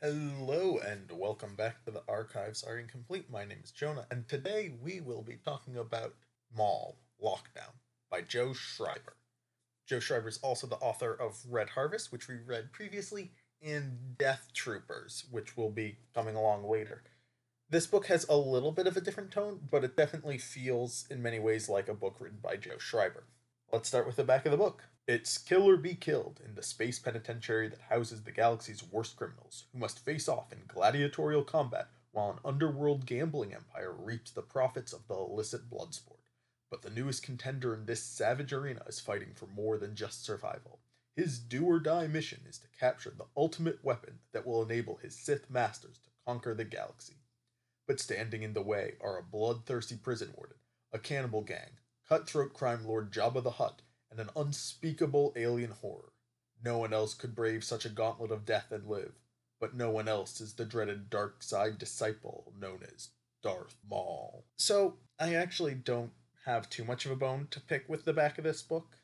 Hello and welcome back to the Archives Are Incomplete. My name is Jonah, and today we will be talking about Maul Lockdown by Joe Schreiber. Joe Schreiber is also the author of Red Harvest, which we read previously, and Death Troopers, which will be coming along later. This book has a little bit of a different tone, but it definitely feels in many ways like a book written by Joe Schreiber. Let's start with the back of the book. It's kill or be killed in the space penitentiary that houses the galaxy's worst criminals, who must face off in gladiatorial combat while an underworld gambling empire reaps the profits of the illicit blood sport. But the newest contender in this savage arena is fighting for more than just survival. His do-or-die mission is to capture the ultimate weapon that will enable his Sith masters to conquer the galaxy. But standing in the way are a bloodthirsty prison warden, a cannibal gang, cutthroat crime lord Jabba the Hutt, and an unspeakable alien horror. No one else could brave such a gauntlet of death and live, but no one else is the dreaded dark side disciple known as Darth Maul. So, I actually don't have too much of a bone to pick with the back of this book,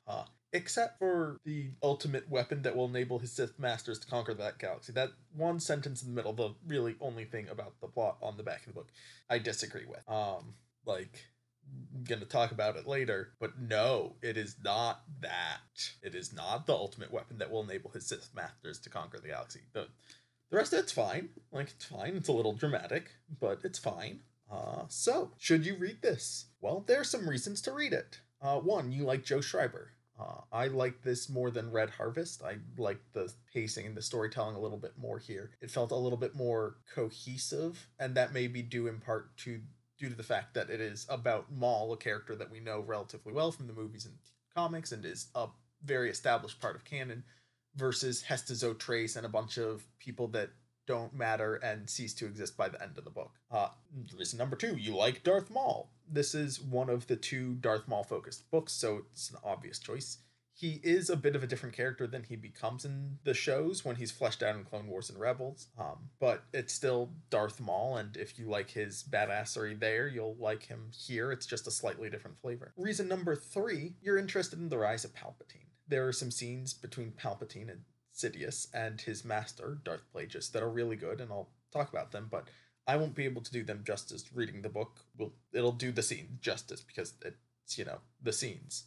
except for the ultimate weapon that will enable his Sith masters to conquer that galaxy. That one sentence in the middle, the really only thing about the plot on the back of the book, I disagree with. Going to talk about it later, but no, it is not that. It is not the ultimate weapon that will enable his Sith masters to conquer the galaxy. The rest of it's fine. It's fine. It's a little dramatic, but it's fine. So, should you read this? Well, there are some reasons to read it. One, you like Joe Schreiber. I like this more than Red Harvest. I like the pacing and the storytelling a little bit more here. It felt a little bit more cohesive, and that may be due in part to due to the fact that it is about Maul, a character that we know relatively well from the movies and comics and is a very established part of canon, versus Hesta Zotrace and a bunch of people that don't matter and cease to exist by the end of the book. Reason number two, you like Darth Maul. This is one of the two Darth Maul-focused books, so it's an obvious choice. He is a bit of a different character than he becomes in the shows when he's fleshed out in Clone Wars and Rebels, but it's still Darth Maul, and if you like his badassery there, you'll like him here. It's just a slightly different flavor. Reason number three, you're interested in the rise of Palpatine. There are some scenes between Palpatine and Sidious and his master, Darth Plagueis, that are really good, and I'll talk about them, but I won't be able to do them justice reading the book. It'll do the scene justice because it's, the scenes.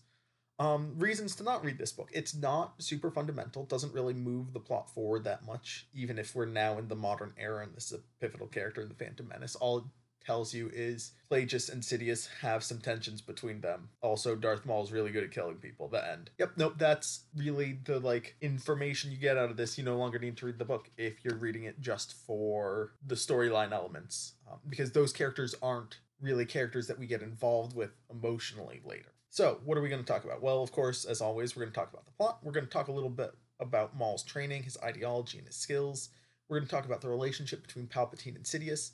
Reasons to not read this book. It's not super fundamental, doesn't really move the plot forward that much, even if we're now in the modern era and this is a pivotal character in The Phantom Menace. All it tells you is Plagueis and Sidious have some tensions between them. Also, Darth Maul's really good at killing people. The end. Yep, nope, that's really the, information you get out of this. You no longer need to read the book if you're reading it just for the storyline elements, because those characters aren't really characters that we get involved with emotionally later. So, what are we going to talk about? Well, of course, as always, we're going to talk about the plot. We're going to talk a little bit about Maul's training, his ideology, and his skills. We're going to talk about the relationship between Palpatine and Sidious,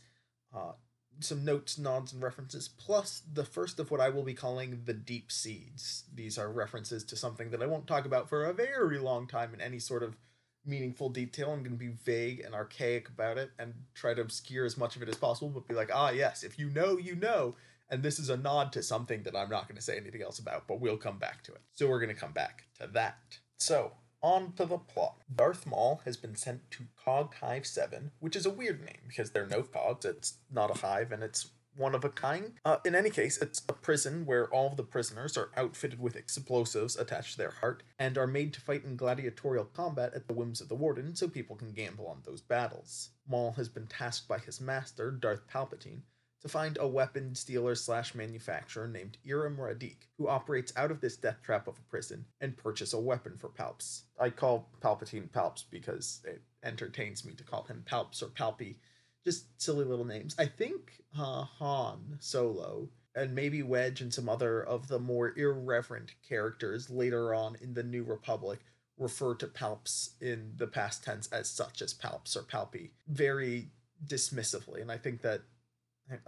some notes, nods, and references, plus the first of what I will be calling the deep seeds. These are references to something that I won't talk about for a very long time in any sort of meaningful detail. I'm going to be vague and archaic about it and try to obscure as much of it as possible, but be like, yes, if you know, you know. And this is a nod to something that I'm not going to say anything else about, but we'll come back to it. So we're going to come back to that. So, on to the plot. Darth Maul has been sent to Cog Hive 7, which is a weird name because there are no cogs, it's not a hive, and it's one of a kind. In any case, it's a prison where all of the prisoners are outfitted with explosives attached to their heart and are made to fight in gladiatorial combat at the whims of the warden so people can gamble on those battles. Maul has been tasked by his master, Darth Palpatine, to find a weapon dealer/manufacturer named Iram Radique, who operates out of this death trap of a prison, and purchase a weapon for Palps. I call Palpatine Palps because it entertains me to call him Palps or Palpy. Just silly little names. I think Han Solo, and maybe Wedge and some other of the more irreverent characters later on in the New Republic, refer to Palps in the past tense as such, as Palps or Palpy, very dismissively, and I think that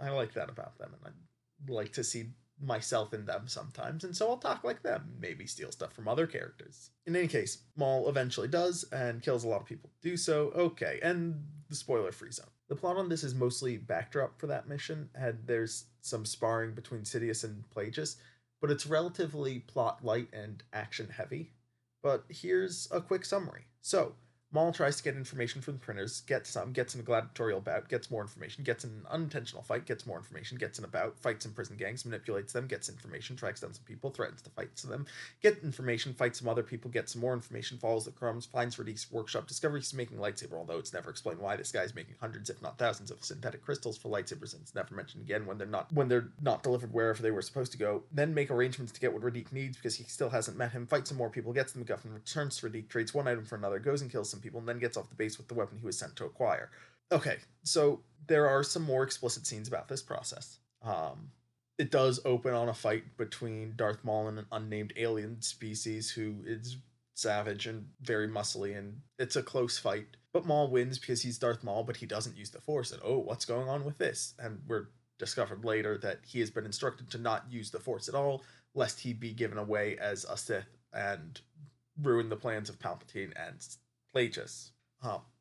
I like that about them, and I like to see myself in them sometimes, and so I'll talk like them, maybe steal stuff from other characters. In any case, Maul eventually does, and kills a lot of people to do so. Okay, and the spoiler-free zone. The plot on this is mostly backdrop for that mission, and there's some sparring between Sidious and Plagueis, but it's relatively plot-light and action-heavy. But here's a quick summary. So, Maul tries to get information from the printers, gets in a gladiatorial bout, gets more information, gets in an unintentional fight, gets more information, gets in a bout, fights in prison gangs, manipulates them, gets information, tracks down some people, threatens to fight to them, gets information, fights some other people, gets some more information, follows the crumbs, finds Radique's workshop, discovers he's making lightsaber, although it's never explained why this guy's making hundreds if not thousands of synthetic crystals for lightsabers, and it's never mentioned again when they're not delivered wherever they were supposed to go, then make arrangements to get what Radique needs because he still hasn't met him, fights some more people, gets the MacGuffin, returns to Radique, trades one item for another, goes and kills some people, and then gets off the base with the weapon he was sent to acquire. Okay, so there are some more explicit scenes about this process. It does open on a fight between Darth Maul and an unnamed alien species who is savage and very muscly, and it's a close fight. But Maul wins because he's Darth Maul, but he doesn't use the Force, and oh, what's going on with this? And we're discovered later that he has been instructed to not use the Force at all, lest he be given away as a Sith and ruin the plans of Palpatine and Plagueis.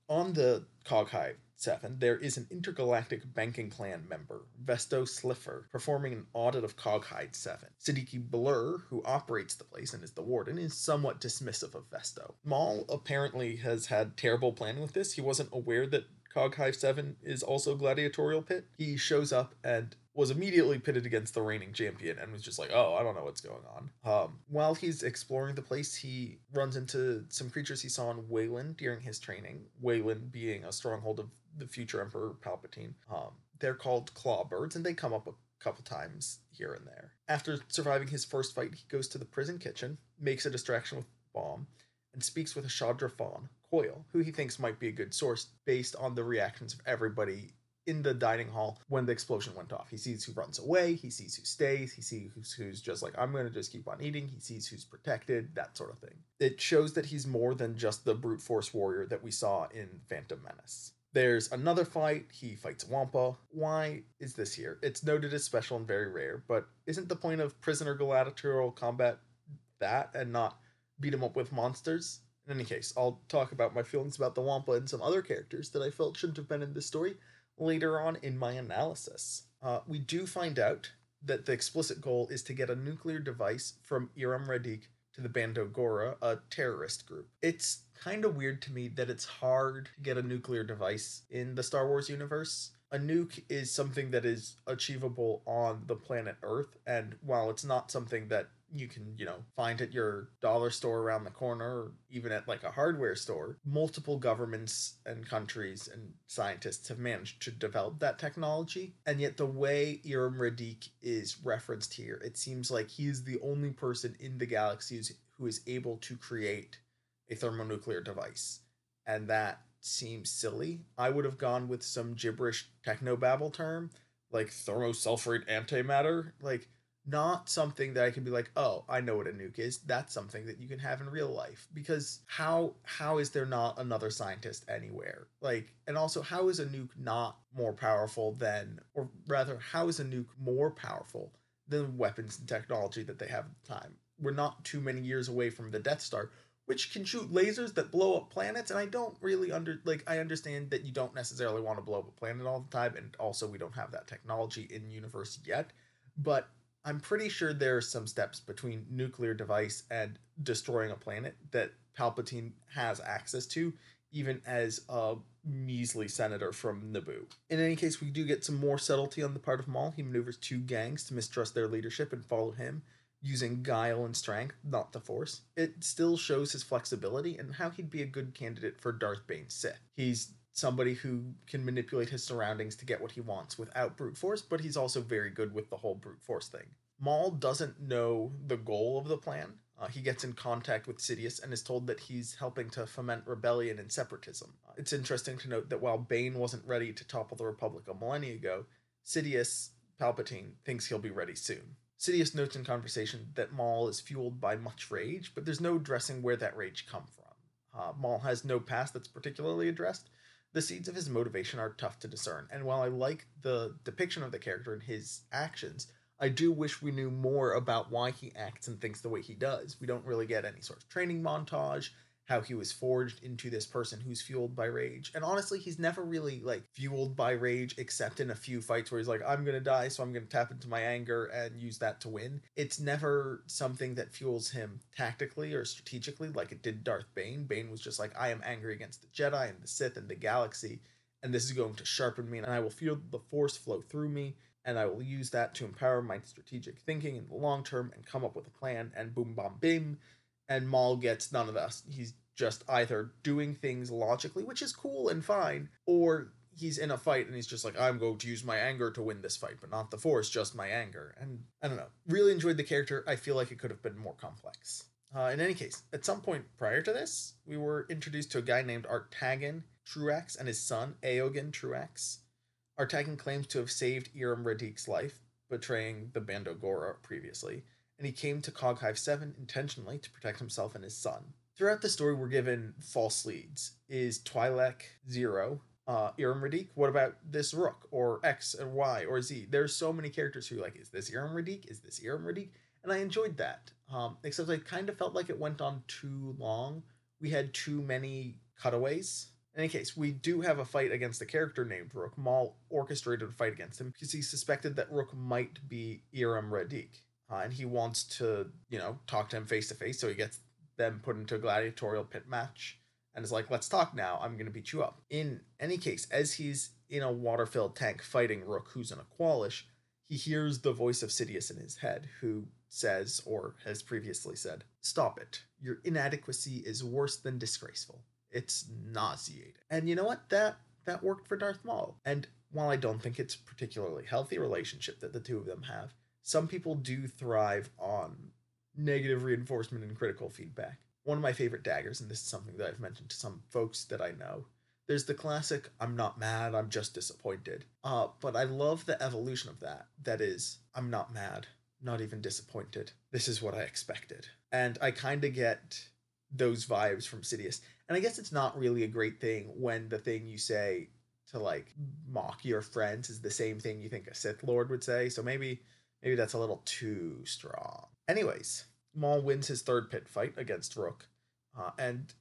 On the Cog Hive 7, there is an Intergalactic Banking Clan member, Vesto Slipher, performing an audit of Cog Hive 7. Siddiqui Blur, who operates the place and is the warden, is somewhat dismissive of Vesto. Maul apparently has had terrible planning with this. He wasn't aware that Cog Hive 7 is also a gladiatorial pit. He shows up and was immediately pitted against the reigning champion and was just like, oh, I don't know what's going on. While he's exploring the place, he runs into some creatures he saw on Wayland during his training, Wayland being a stronghold of the future Emperor Palpatine. They're called Clawbirds, and they come up a couple times here and there. After surviving his first fight, he goes to the prison kitchen, makes a distraction with a bomb, and speaks with a Shadrafan, Coil, who he thinks might be a good source based on the reactions of everybody in the dining hall when the explosion went off. He sees who runs away, he sees who stays, he sees who's just like, I'm going to just keep on eating, he sees who's protected, that sort of thing. It shows that he's more than just the brute force warrior that we saw in Phantom Menace. There's another fight, he fights Wampa. Why is this here? It's noted as special and very rare, but isn't the point of prisoner gladiatorial combat that and not beat him up with monsters? In any case, I'll talk about my feelings about the Wampa and some other characters that I felt shouldn't have been in this story later on in my analysis. We do find out that the explicit goal is to get a nuclear device from Iram Radique to the Bando Gora, a terrorist group. It's kind of weird to me that it's hard to get a nuclear device in the Star Wars universe. A nuke is something that is achievable on the planet Earth, and while it's not something that you can, find at your dollar store around the corner, or even at like a hardware store, multiple governments and countries and scientists have managed to develop that technology. And yet the way Iram Radique is referenced here, it seems like he is the only person in the galaxy who is able to create a thermonuclear device. And that seems silly. I would have gone with some gibberish technobabble term, like thermosulfurate antimatter, like not something that I can be like, oh, I know what a nuke is. That's something that you can have in real life. Because how is there not another scientist anywhere? And also, how is a nuke not more powerful than, or rather, how is a nuke more powerful than weapons and technology that they have at the time? We're not too many years away from the Death Star, which can shoot lasers that blow up planets, and I don't really I understand that you don't necessarily want to blow up a planet all the time, and also we don't have that technology in universe yet, but I'm pretty sure there are some steps between nuclear device and destroying a planet that Palpatine has access to, even as a measly senator from Naboo. In any case, we do get some more subtlety on the part of Maul. He maneuvers two gangs to mistrust their leadership and follow him, using guile and strength, not the Force. It still shows his flexibility and how he'd be a good candidate for Darth Bane Sith. He's somebody who can manipulate his surroundings to get what he wants without brute force, but he's also very good with the whole brute force thing. Maul doesn't know the goal of the plan. He gets in contact with Sidious and is told that he's helping to foment rebellion and separatism. It's interesting to note that while Bane wasn't ready to topple the Republic a millennia ago, Sidious, Palpatine, thinks he'll be ready soon. Sidious notes in conversation that Maul is fueled by much rage, but there's no addressing where that rage comes from. Maul has no past that's particularly addressed. The seeds of his motivation are tough to discern, and while I like the depiction of the character and his actions, I do wish we knew more about why he acts and thinks the way he does. We don't really get any sort of training montage, how he was forged into this person who's fueled by rage. And honestly, he's never really like fueled by rage except in a few fights where he's like, I'm gonna die, so I'm gonna tap into my anger and use that to win. It's never something that fuels him tactically or strategically like it did Darth Bane. Bane was just like, I am angry against the Jedi and the Sith and the galaxy, and this is going to sharpen me, and I will feel the Force flow through me, and I will use that to empower my strategic thinking in the long term and come up with a plan, and boom, bam, bim. And Maul gets none of us. He's just either doing things logically, which is cool and fine, or he's in a fight and he's just like, I'm going to use my anger to win this fight, but not the Force, just my anger. And I don't know. Really enjoyed the character. I feel like it could have been more complex. In any case, at some point prior to this, we were introduced to a guy named Artagan Truax and his son, Artagan Truax. Artagan claims to have saved Iram Radique's life, betraying the Bando Gora previously, and he came to Cog Hive 7 intentionally to protect himself and his son. Throughout the story, we're given false leads. Is Twi'lek 0 Iram Radique? What about this Rook? Or X and Y or Z? There's so many characters who are like, is this Iram Radique? Is this Iram Radique? And I enjoyed that. Except I kind of felt like it went on too long. We had too many cutaways. In any case, we do have a fight against a character named Rook. Maul orchestrated a fight against him because he suspected that Rook might be Iram Radique. And he wants to, you know, talk to him face to face, so he gets them put into a gladiatorial pit match and is like, let's talk now, I'm going to beat you up. In any case, as he's in a water-filled tank fighting Rook, who's an Aqualish, he hears the voice of Sidious in his head, who says, or has previously said, stop it. Your inadequacy is worse than disgraceful. It's nauseating. And you know what? That worked for Darth Maul. And while I don't think it's a particularly healthy relationship that the two of them have, some people do thrive on negative reinforcement and critical feedback. One of my favorite daggers, and this is something that I've mentioned to some folks that I know, there's the classic, I'm not mad, I'm just disappointed. But I love the evolution of that. That is, I'm not mad, not even disappointed. This is what I expected. And I kind of get those vibes from Sidious. And I guess it's not really a great thing when the thing you say to, like, mock your friends is the same thing you think a Sith Lord would say. So maybe that's a little too strong. Anyways, Maul wins his third pit fight against Rook, and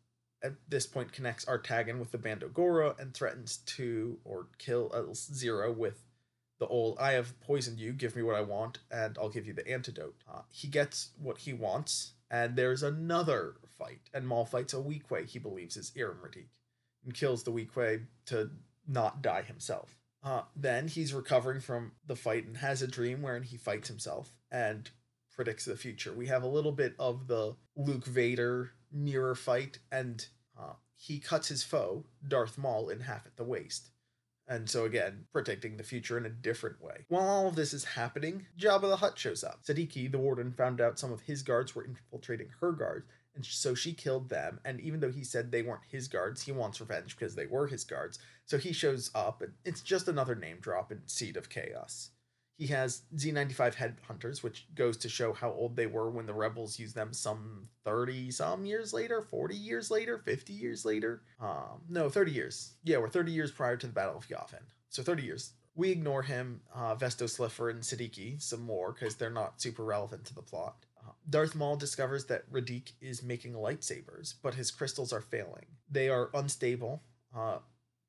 at this point connects Artagan with the Bando Gora and threatens to, or kill Zero with the old, I have poisoned you, give me what I want, and I'll give you the antidote. He gets what he wants, and there's another fight, and Maul fights a Weequay he believes is Iram Radique, and kills the Weequay to not die himself. Then he's recovering from the fight and has a dream wherein he fights himself and predicts the future. We have a little bit of the Luke Vader mirror fight, and he cuts his foe, Darth Maul, in half at the waist. And so again, predicting the future in a different way. While all of this is happening, Jabba the Hutt shows up. Siddiqui, the warden, found out some of his guards were infiltrating her guards, and so she killed them, and even though he said they weren't his guards, he wants revenge because they were his guards. So he shows up, and it's just another name drop in Seed of Chaos. He has Z95 headhunters, which goes to show how old they were when the Rebels used them some 30-some years later, 40 years later, 50 years later. No, 30 years. Yeah, we're 30 years prior to the Battle of Yavin. So 30 years. We ignore him, Vesto Slipher, and Siddiqui some more because they're not super relevant to the plot. Darth Maul discovers that Radique is making lightsabers, but his crystals are failing. They are unstable,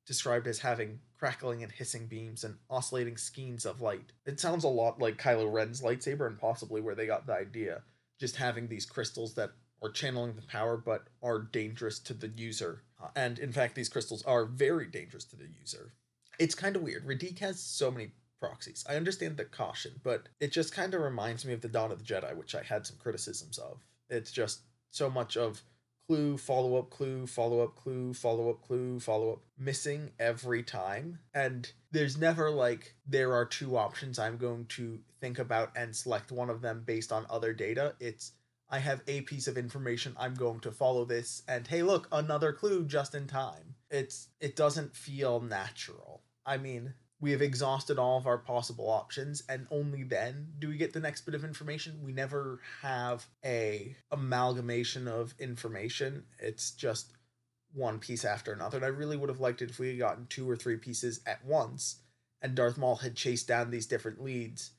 described as having crackling and hissing beams and oscillating skeins of light. It sounds a lot like Kylo Ren's lightsaber, and possibly where they got the idea, just having these crystals that are channeling the power but are dangerous to the user. And in fact, these crystals are very dangerous to the user. It's kind of weird. Radique has so many proxies. I understand the caution, but it just kind of reminds me of the Dawn of the Jedi, which I had some criticisms of. It's just so much of clue, follow-up, clue, follow-up, clue, follow-up, clue, follow-up, missing every time. And there's never like, there are two options, I'm going to think about and select one of them based on other data. It's, I have a piece of information, I'm going to follow this, and hey look, another clue just in time. It doesn't feel natural. I mean, we have exhausted all of our possible options, and only then do we get the next bit of information. We never have a amalgamation of information. It's just one piece after another, and I really would have liked it if we had gotten two or three pieces at once, and Darth Maul had chased down these different leads,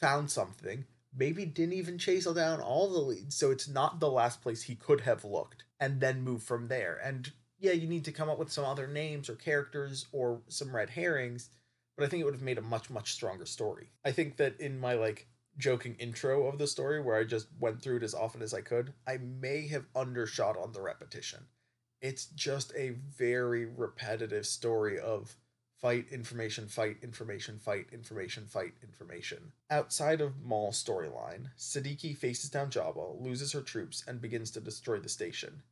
found something, maybe didn't even chase down all the leads, so it's not the last place he could have looked, and then move from there. And yeah, you need to come up with some other names or characters or some red herrings, but I think it would have made a much, much stronger story. I think that in my, like, joking intro of the story, where I just went through it as often as I could, I may have undershot on the repetition. It's just a very repetitive story of fight, information, fight, information, fight, information, fight, information. Outside of Maul's storyline, Siddiqui faces down Jabba, loses her troops, and begins to destroy the station.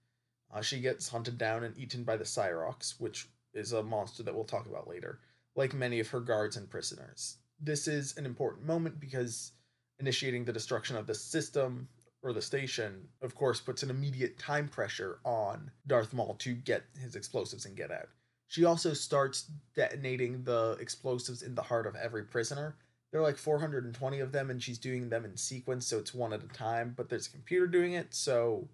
She gets hunted down and eaten by the Cyrox, which is a monster that we'll talk about later, like many of her guards and prisoners. This is an important moment because initiating the destruction of the system, or the station, of course, puts an immediate time pressure on Darth Maul to get his explosives and get out. She also starts detonating the explosives in the heart of every prisoner. There are like 420 of them, and she's doing them in sequence, so it's one at a time, but there's a computer doing it, so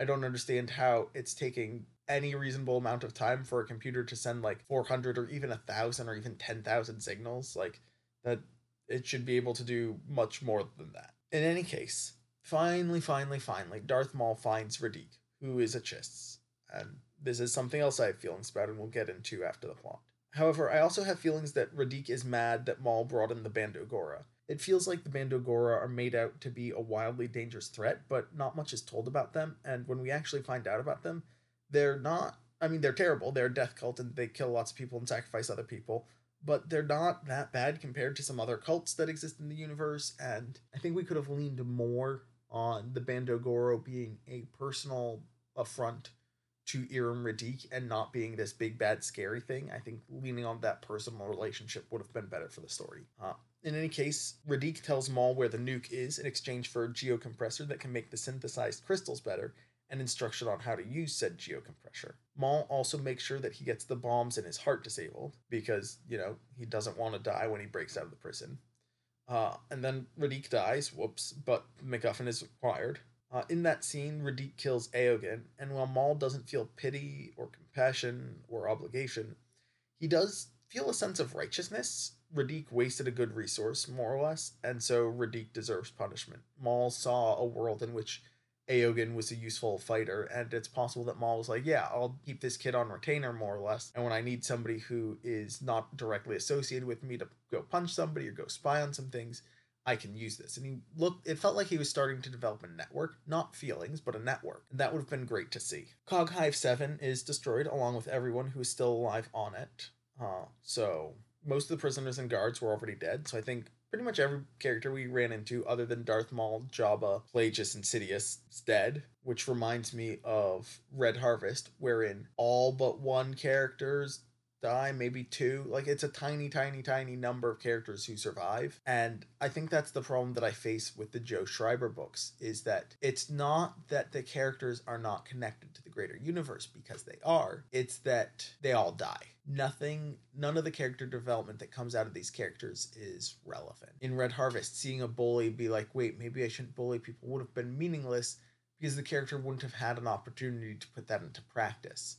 I don't understand how it's taking any reasonable amount of time for a computer to send like 400 or even 1,000 or even 10,000 signals. Like, that it should be able to do much more than that. In any case, finally, Darth Maul finds Radique, who is a Chiss, and this is something else I have feelings about and we'll get into after the plot. However, I also have feelings that Radique is mad that Maul brought in the Bando Gora. It feels like the Bando Gora are made out to be a wildly dangerous threat, but not much is told about them, and when we actually find out about them, they're terrible. They're a death cult and they kill lots of people and sacrifice other people, but they're not that bad compared to some other cults that exist in the universe, and I think we could have leaned more on the Bando Gora being a personal affront to Iram Radique and not being this big, bad, scary thing. I think leaning on that personal relationship would have been better for the story. In any case, Radique tells Maul where the nuke is in exchange for a geocompressor that can make the synthesized crystals better and instruction on how to use said geocompressor. Maul also makes sure that he gets the bombs in his heart disabled because, he doesn't want to die when he breaks out of the prison. And then Radique dies, whoops, but MacGuffin is acquired. In that scene, Radique kills Eogan, and while Maul doesn't feel pity or compassion or obligation, he does feel a sense of righteousness. Radique wasted a good resource, more or less, and so Radique deserves punishment. Maul saw a world in which Eogan was a useful fighter, and it's possible that Maul was like, yeah, I'll keep this kid on retainer, more or less, and when I need somebody who is not directly associated with me to go punch somebody or go spy on some things, I can use this. And it felt like he was starting to develop a network, not feelings, but a network. And that would have been great to see. Cog Hive 7 is destroyed along with everyone who is still alive on it. So most of the prisoners and guards were already dead. So I think pretty much every character we ran into other than Darth Maul, Jabba, Plagueis, and Sidious is dead, which reminds me of Red Harvest, wherein all but one character's die, maybe two. Like, it's a tiny number of characters who survive, and I think that's the problem that I face with the Joe Schreiber books, is that it's not that the characters are not connected to the greater universe, because they are. It's that they all die. None of the character development that comes out of these characters is relevant. In Red Harvest, seeing a bully be like, wait, maybe I shouldn't bully people, would have been meaningless because the character wouldn't have had an opportunity to put that into practice.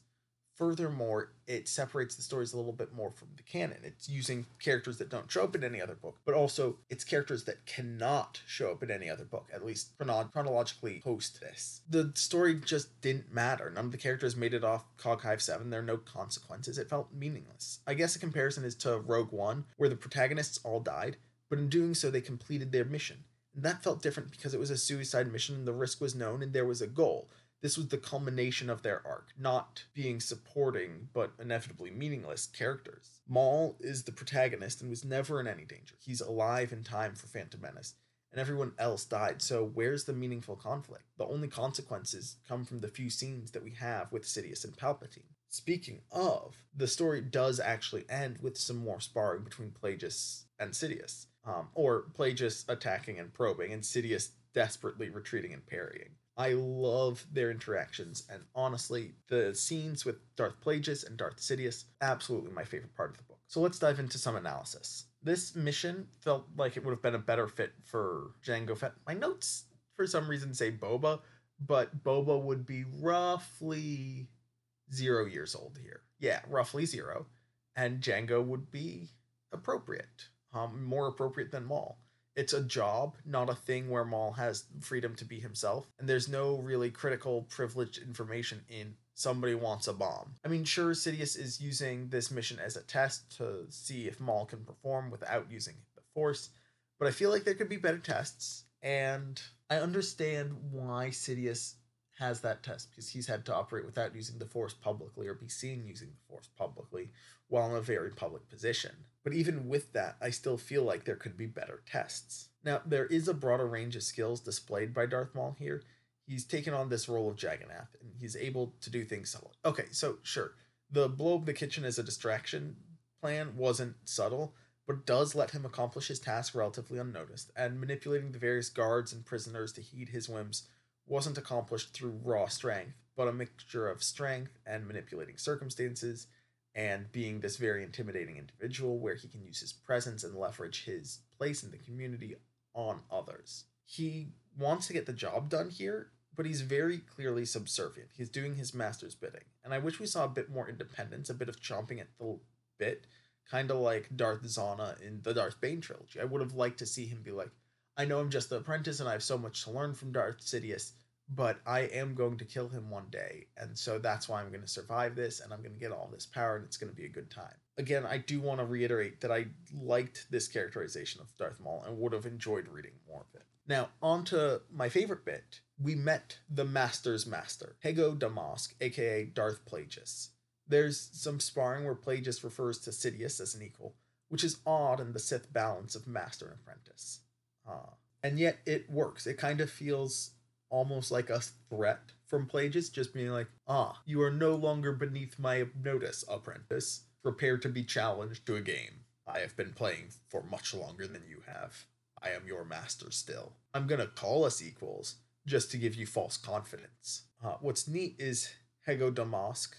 Furthermore, it separates the stories a little bit more from the canon. It's using characters that don't show up in any other book, but also it's characters that cannot show up in any other book, at least chronologically post this. The story just didn't matter. None of the characters made it off Cog Hive 7. There are no consequences. It felt meaningless. I guess a comparison is to Rogue One, where the protagonists all died, but in doing so, they completed their mission. And that felt different because it was a suicide mission, and the risk was known, and there was a goal. This was the culmination of their arc, not being supporting, but inevitably meaningless characters. Maul is the protagonist and was never in any danger. He's alive in time for Phantom Menace, and everyone else died, so where's the meaningful conflict? The only consequences come from the few scenes that we have with Sidious and Palpatine. Speaking of, the story does actually end with some more sparring between Plagueis and Sidious, or Plagueis attacking and probing, and Sidious desperately retreating and parrying. I love their interactions, and honestly, the scenes with Darth Plagueis and Darth Sidious, absolutely my favorite part of the book. So let's dive into some analysis. This mission felt like it would have been a better fit for Jango Fett. My notes, for some reason, say Boba, but Boba would be roughly 0 years old here. Yeah, roughly 0. And Jango would be appropriate, more appropriate than Maul. It's a job, not a thing where Maul has freedom to be himself, and there's no really critical, privileged information in somebody wants a bomb. I mean, sure, Sidious is using this mission as a test to see if Maul can perform without using the Force, but I feel like there could be better tests, and I understand why Sidious has that test, because he's had to operate without using the Force publicly or be seen using the Force publicly while in a very public position. But even with that, I still feel like there could be better tests. Now, there is a broader range of skills displayed by Darth Maul here. He's taken on this role of Jagannath, and he's able to do things subtly. Okay, so sure, the blow up the kitchen as a distraction plan wasn't subtle, but does let him accomplish his task relatively unnoticed, and manipulating the various guards and prisoners to heed his whims wasn't accomplished through raw strength, but a mixture of strength and manipulating circumstances, and being this very intimidating individual where he can use his presence and leverage his place in the community on others. He wants to get the job done here, but he's very clearly subservient. He's doing his master's bidding. And I wish we saw a bit more independence, a bit of chomping at the bit, kind of like Darth Zana in the Darth Bane trilogy. I would have liked to see him be like, I know I'm just the apprentice and I have so much to learn from Darth Sidious, but I am going to kill him one day, and so that's why I'm going to survive this, and I'm going to get all this power, and it's going to be a good time. Again, I do want to reiterate that I liked this characterization of Darth Maul and would have enjoyed reading more of it. Now, on to my favorite bit. We met the Master's Master, Hego Damask, aka Darth Plagueis. There's some sparring where Plagueis refers to Sidious as an equal, which is odd in the Sith balance of Master and Apprentice. And yet it works. It kind of feels almost like a threat from Plagueis, just being like, you are no longer beneath my notice, apprentice. Prepare to be challenged to a game. I have been playing for much longer than you have. I am your master still. I'm gonna call us equals, just to give you false confidence. What's neat is Hego Damask,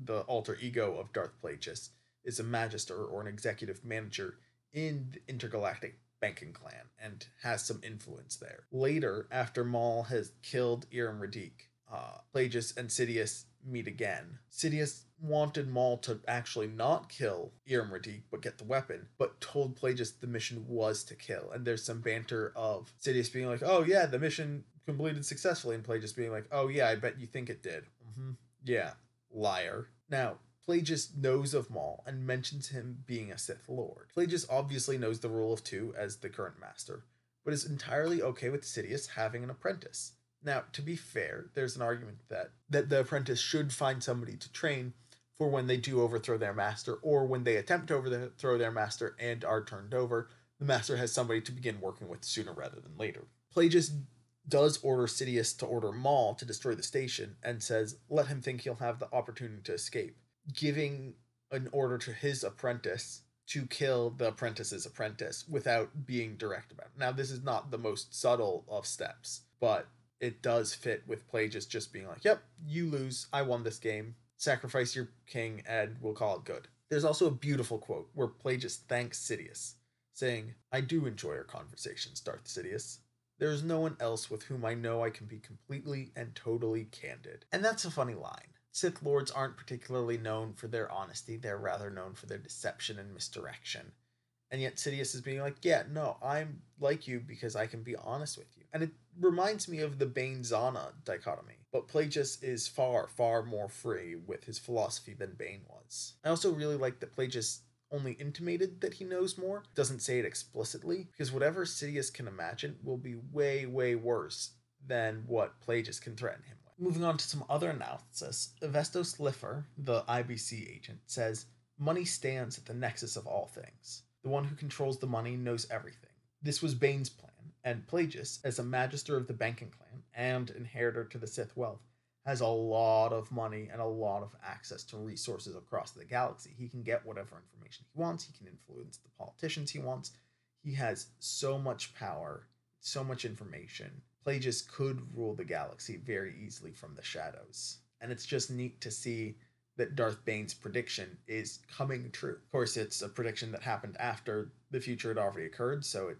the alter ego of Darth Plagueis, is a magister or an executive manager in the Intergalactic Banking Clan, and has some influence there. Later, after Maul has killed Iram Radique, Plagueis and Sidious meet again. Sidious wanted Maul to actually not kill Iram Radique, but get the weapon, but told Plagueis the mission was to kill, and there's some banter of Sidious being like, oh yeah, the mission completed successfully, and Plagueis being like, oh yeah, I bet you think it did. Yeah, liar. Now, Plagueis knows of Maul and mentions him being a Sith Lord. Plagueis obviously knows the rule of two as the current master, but is entirely okay with Sidious having an apprentice. Now, to be fair, there's an argument that the apprentice should find somebody to train for when they do overthrow their master, or when they attempt to overthrow their master and are turned over, the master has somebody to begin working with sooner rather than later. Plagueis does order Sidious to order Maul to destroy the station and says, let him think he'll have the opportunity to escape, giving an order to his apprentice to kill the apprentice's apprentice without being direct about it. Now, this is not the most subtle of steps, but it does fit with Plagueis just being like, yep, you lose, I won this game, sacrifice your king, and we'll call it good. There's also a beautiful quote where Plagueis thanks Sidious, saying, I do enjoy our conversations, Darth Sidious. There is no one else with whom I know I can be completely and totally candid. And that's a funny line. Sith Lords aren't particularly known for their honesty, they're rather known for their deception and misdirection. And yet Sidious is being like, yeah, no, I'm like you because I can be honest with you. And it reminds me of the Bane-Zana dichotomy, but Plagueis is far, far more free with his philosophy than Bane was. I also really like that Plagueis only intimated that he knows more, doesn't say it explicitly, because whatever Sidious can imagine will be way, way worse than what Plagueis can threaten him. Moving on to some other analysis, Vesto Slipher, the IBC agent, says, money stands at the nexus of all things. The one who controls the money knows everything. This was Bane's plan, and Plagueis, as a magister of the banking clan and inheritor to the Sith wealth, has a lot of money and a lot of access to resources across the galaxy. He can get whatever information he wants, he can influence the politicians he wants, he has so much power, so much information. Plagueis could rule the galaxy very easily from the shadows. And it's just neat to see that Darth Bane's prediction is coming true. Of course, it's a prediction that happened after the future had already occurred, so it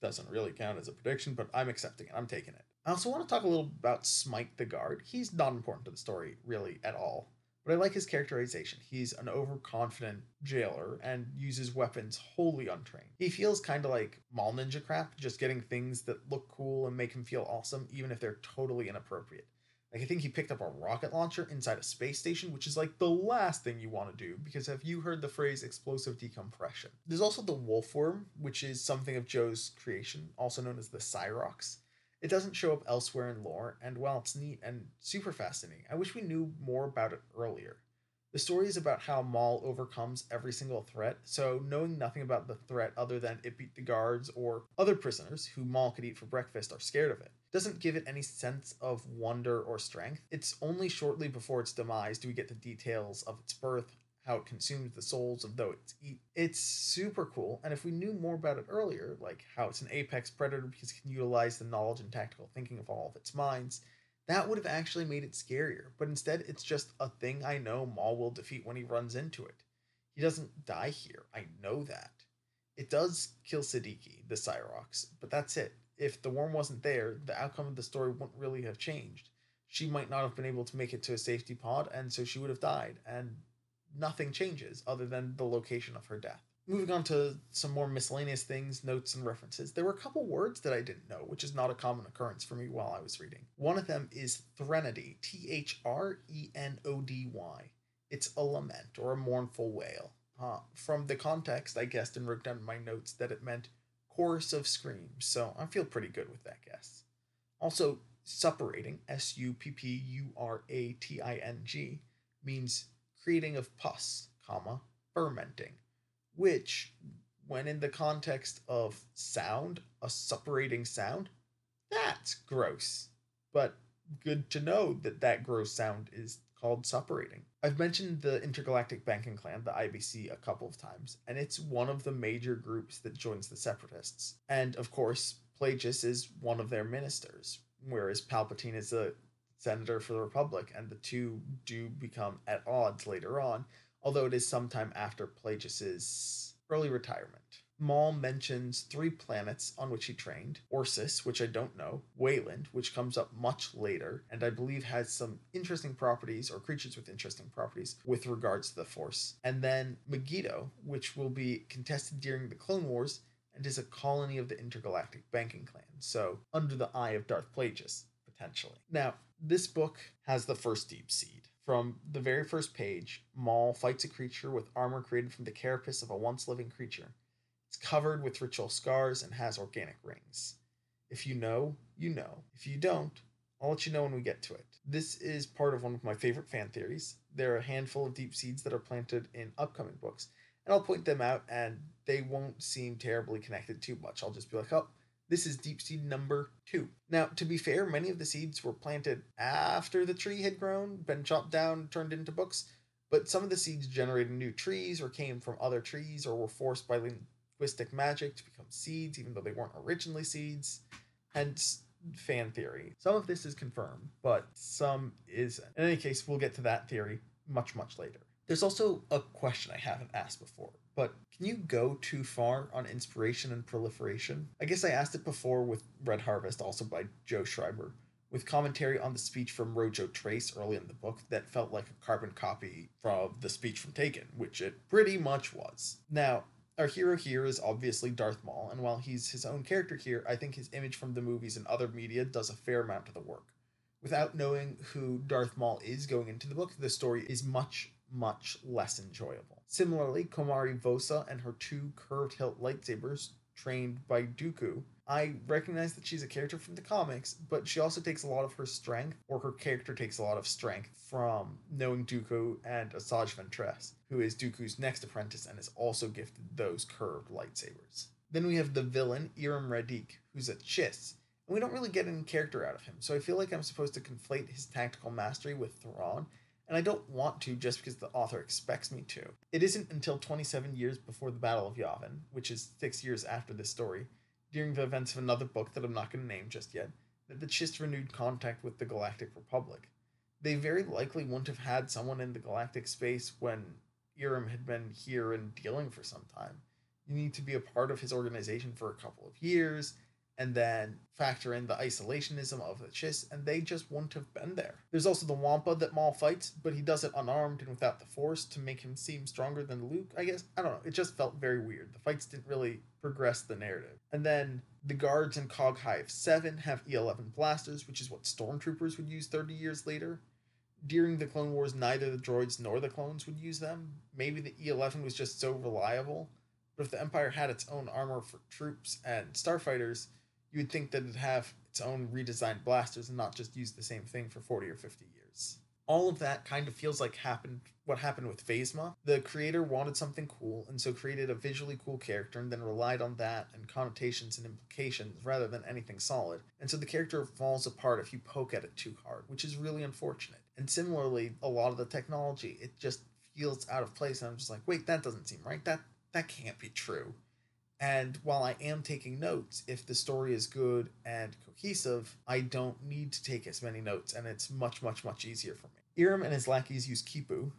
doesn't really count as a prediction, but I'm accepting it. I'm taking it. I also want to talk a little about Smite the Guard. He's not important to the story, really, at all. but I like his characterization. He's an overconfident jailer and uses weapons wholly untrained. He feels kind of like Maul Ninja crap, just getting things that look cool and make him feel awesome, even if they're totally inappropriate. Like, I think he picked up a rocket launcher inside a space station, which is like the last thing you want to do, because have you heard the phrase explosive decompression? There's also the wolf worm, which is something of Joe's creation, also known as the Cyrox. It doesn't show up elsewhere in lore, and while it's neat and super fascinating, I wish we knew more about it earlier. The story is about how Maul overcomes every single threat, so knowing nothing about the threat other than it beat the guards or other prisoners who Maul could eat for breakfast are scared of it doesn't give it any sense of wonder or strength. It's only shortly before its demise do we get the details of its birth, how it consumes the souls of those it eats. It's super cool, and if we knew more about it earlier, like how it's an apex predator because it can utilize the knowledge and tactical thinking of all of its minds, that would have actually made it scarier, but instead it's just a thing I know Maul will defeat when he runs into it. He doesn't die here, I know that. It does kill Siddiqui, the Cyrox, but that's it. If the worm wasn't there, the outcome of the story wouldn't really have changed. She might not have been able to make it to a safety pod, and so she would have died, and nothing changes other than the location of her death. Moving on to some more miscellaneous things, notes, and references, there were a couple words that I didn't know, which is not a common occurrence for me while I was reading. One of them is threnody, Threnody. It's a lament, or a mournful wail. From the context, I guessed and wrote down in my notes that it meant chorus of screams, so I feel pretty good with that guess. Also, suppurating, suppurating, means creating of pus, comma, fermenting, which, when in the context of sound, a suppurating sound, that's gross. But good to know that that gross sound is called suppurating. I've mentioned the Intergalactic Banking Clan, the IBC, a couple of times, and it's one of the major groups that joins the Separatists. And, of course, Plagueis is one of their ministers, whereas Palpatine is a senator for the Republic, and the two do become at odds later on, although it is sometime after Plagueis' early retirement. Maul mentions three planets on which he trained, Orsis, which I don't know, Wayland, which comes up much later, and I believe has some interesting properties, or creatures with interesting properties, with regards to the Force, and then Megiddo, which will be contested during the Clone Wars, and is a colony of the Intergalactic Banking Clan, so under the eye of Darth Plagueis, potentially. Now, this book has the first deep seed. From the very first page, Maul fights a creature with armor created from the carapace of a once-living creature. It's covered with ritual scars and has organic rings. If you know, you know. If you don't, I'll let you know when we get to it. This is part of one of my favorite fan theories. There are a handful of deep seeds that are planted in upcoming books, and I'll point them out, and they won't seem terribly connected too much. I'll just be like, oh, this is deep seed number 2. Now, to be fair, many of the seeds were planted after the tree had grown, been chopped down, turned into books, but some of the seeds generated new trees or came from other trees or were forced by linguistic magic to become seeds, even though they weren't originally seeds, hence fan theory. Some of this is confirmed, but some isn't. In any case, we'll get to that theory much, much later. There's also a question I haven't asked before, but can you go too far on inspiration and proliferation? I guess I asked it before with Red Harvest, also by Joe Schreiber, with commentary on the speech from Rojo Trace early in the book that felt like a carbon copy of the speech from Taken, which it pretty much was. Now, our hero here is obviously Darth Maul, and while he's his own character here, I think his image from the movies and other media does a fair amount of the work. Without knowing who Darth Maul is going into the book, the story is much less enjoyable. Similarly, Komari Vosa and her two curved hilt lightsabers trained by Dooku, I recognize that she's a character from the comics, but she also takes a lot of her strength, or her character takes a lot of strength from knowing Dooku and Asajj Ventress, who is Dooku's next apprentice and is also gifted those curved lightsabers. Then we have the villain, Iram Radique, who's a Chiss, and we don't really get any character out of him, so I feel like I'm supposed to conflate his tactical mastery with Thrawn, and I don't want to just because the author expects me to. It isn't until 27 years before the Battle of Yavin, which is 6 years after this story, during the events of another book that I'm not going to name just yet, that the Chiss renewed contact with the Galactic Republic. They very likely wouldn't have had someone in the galactic space when Iram had been here and dealing for some time. You need to be a part of his organization for a couple of years, and then factor in the isolationism of the Chiss, and they just wouldn't have been there. There's also the Wampa that Maul fights, but he does it unarmed and without the Force to make him seem stronger than Luke, I guess. I don't know. It just felt very weird. The fights didn't really progress the narrative. And then the guards in Cog Hive 7 have E-11 blasters, which is what stormtroopers would use 30 years later. During the Clone Wars, neither the droids nor the clones would use them. Maybe the E-11 was just so reliable. But if the Empire had its own armor for troops and starfighters, you would think that it'd have its own redesigned blasters and not just use the same thing for 40 or 50 years. All of that kind of feels like what happened with Phasma. The creator wanted something cool, and so created a visually cool character and then relied on that and connotations and implications rather than anything solid. And so the character falls apart if you poke at it too hard, which is really unfortunate. And similarly, a lot of the technology, it just feels out of place, and I'm just like, wait, that doesn't seem right. That can't be true. And while I am taking notes, if the story is good and cohesive, I don't need to take as many notes, and it's much, much, much easier for me. Iram and his lackeys use khipu,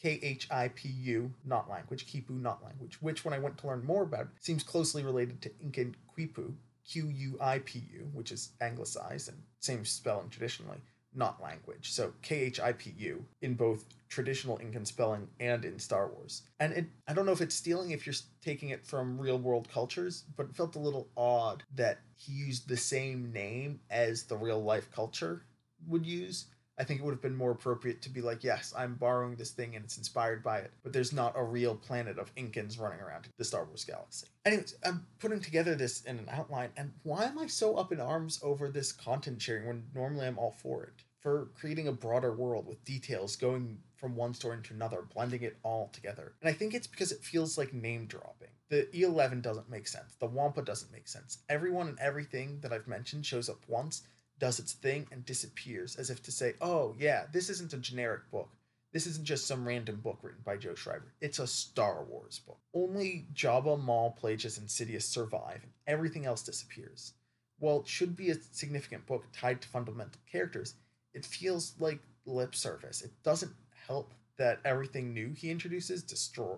K-H-I-P-U, not language, khipu, not language, which when I went to learn more about it, seems closely related to Incan quipu, Q-U-I-P-U, which is anglicized and same spelling traditionally, not language. So K-H-I-P-U in both traditional Incan spelling and in Star Wars. And I don't know if it's stealing if you're taking it from real world cultures, but it felt a little odd that he used the same name as the real life culture would use. I think it would have been more appropriate to be like, yes, I'm borrowing this thing and it's inspired by it, but there's not a real planet of Incans running around the Star Wars galaxy. Anyways, I'm putting together this in an outline, and why am I so up in arms over this content sharing when normally I'm all for it? For creating a broader world with details going from one story into another, blending it all together. And I think it's because it feels like name dropping. The E-11 doesn't make sense. The Wampa doesn't make sense. Everyone and everything that I've mentioned shows up once, does its thing, and disappears, as if to say, oh yeah, this isn't a generic book. This isn't just some random book written by Joe Schreiber. It's a Star Wars book. Only Jabba, Maul, Plagueis, and Sidious survive, and everything else disappears. While it should be a significant book tied to fundamental characters, it feels like lip service. It doesn't help that everything new he introduces,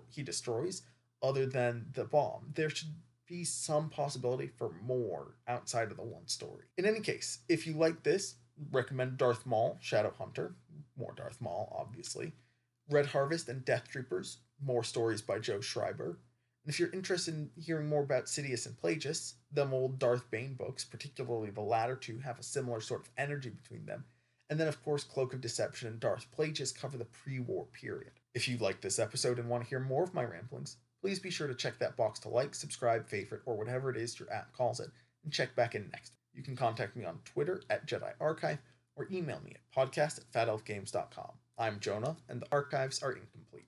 he destroys, other than the bomb. There should be some possibility for more outside of the one story. In any case, if you like this, recommend Darth Maul, Shadow Hunter, more Darth Maul, obviously, Red Harvest and Death Troopers, more stories by Joe Schreiber. And if you're interested in hearing more about Sidious and Plagueis, them old Darth Bane books, particularly the latter two, have a similar sort of energy between them. And then, of course, Cloak of Deception and Darth Plagueis cover the pre-war period. If you liked this episode and want to hear more of my ramblings, please be sure to check that box to like, subscribe, favorite, or whatever it is your app calls it, and check back in next. You can contact me on Twitter @JediArchive or email me at podcast@fadelfgames.com. I'm Jonah, and the archives are incomplete.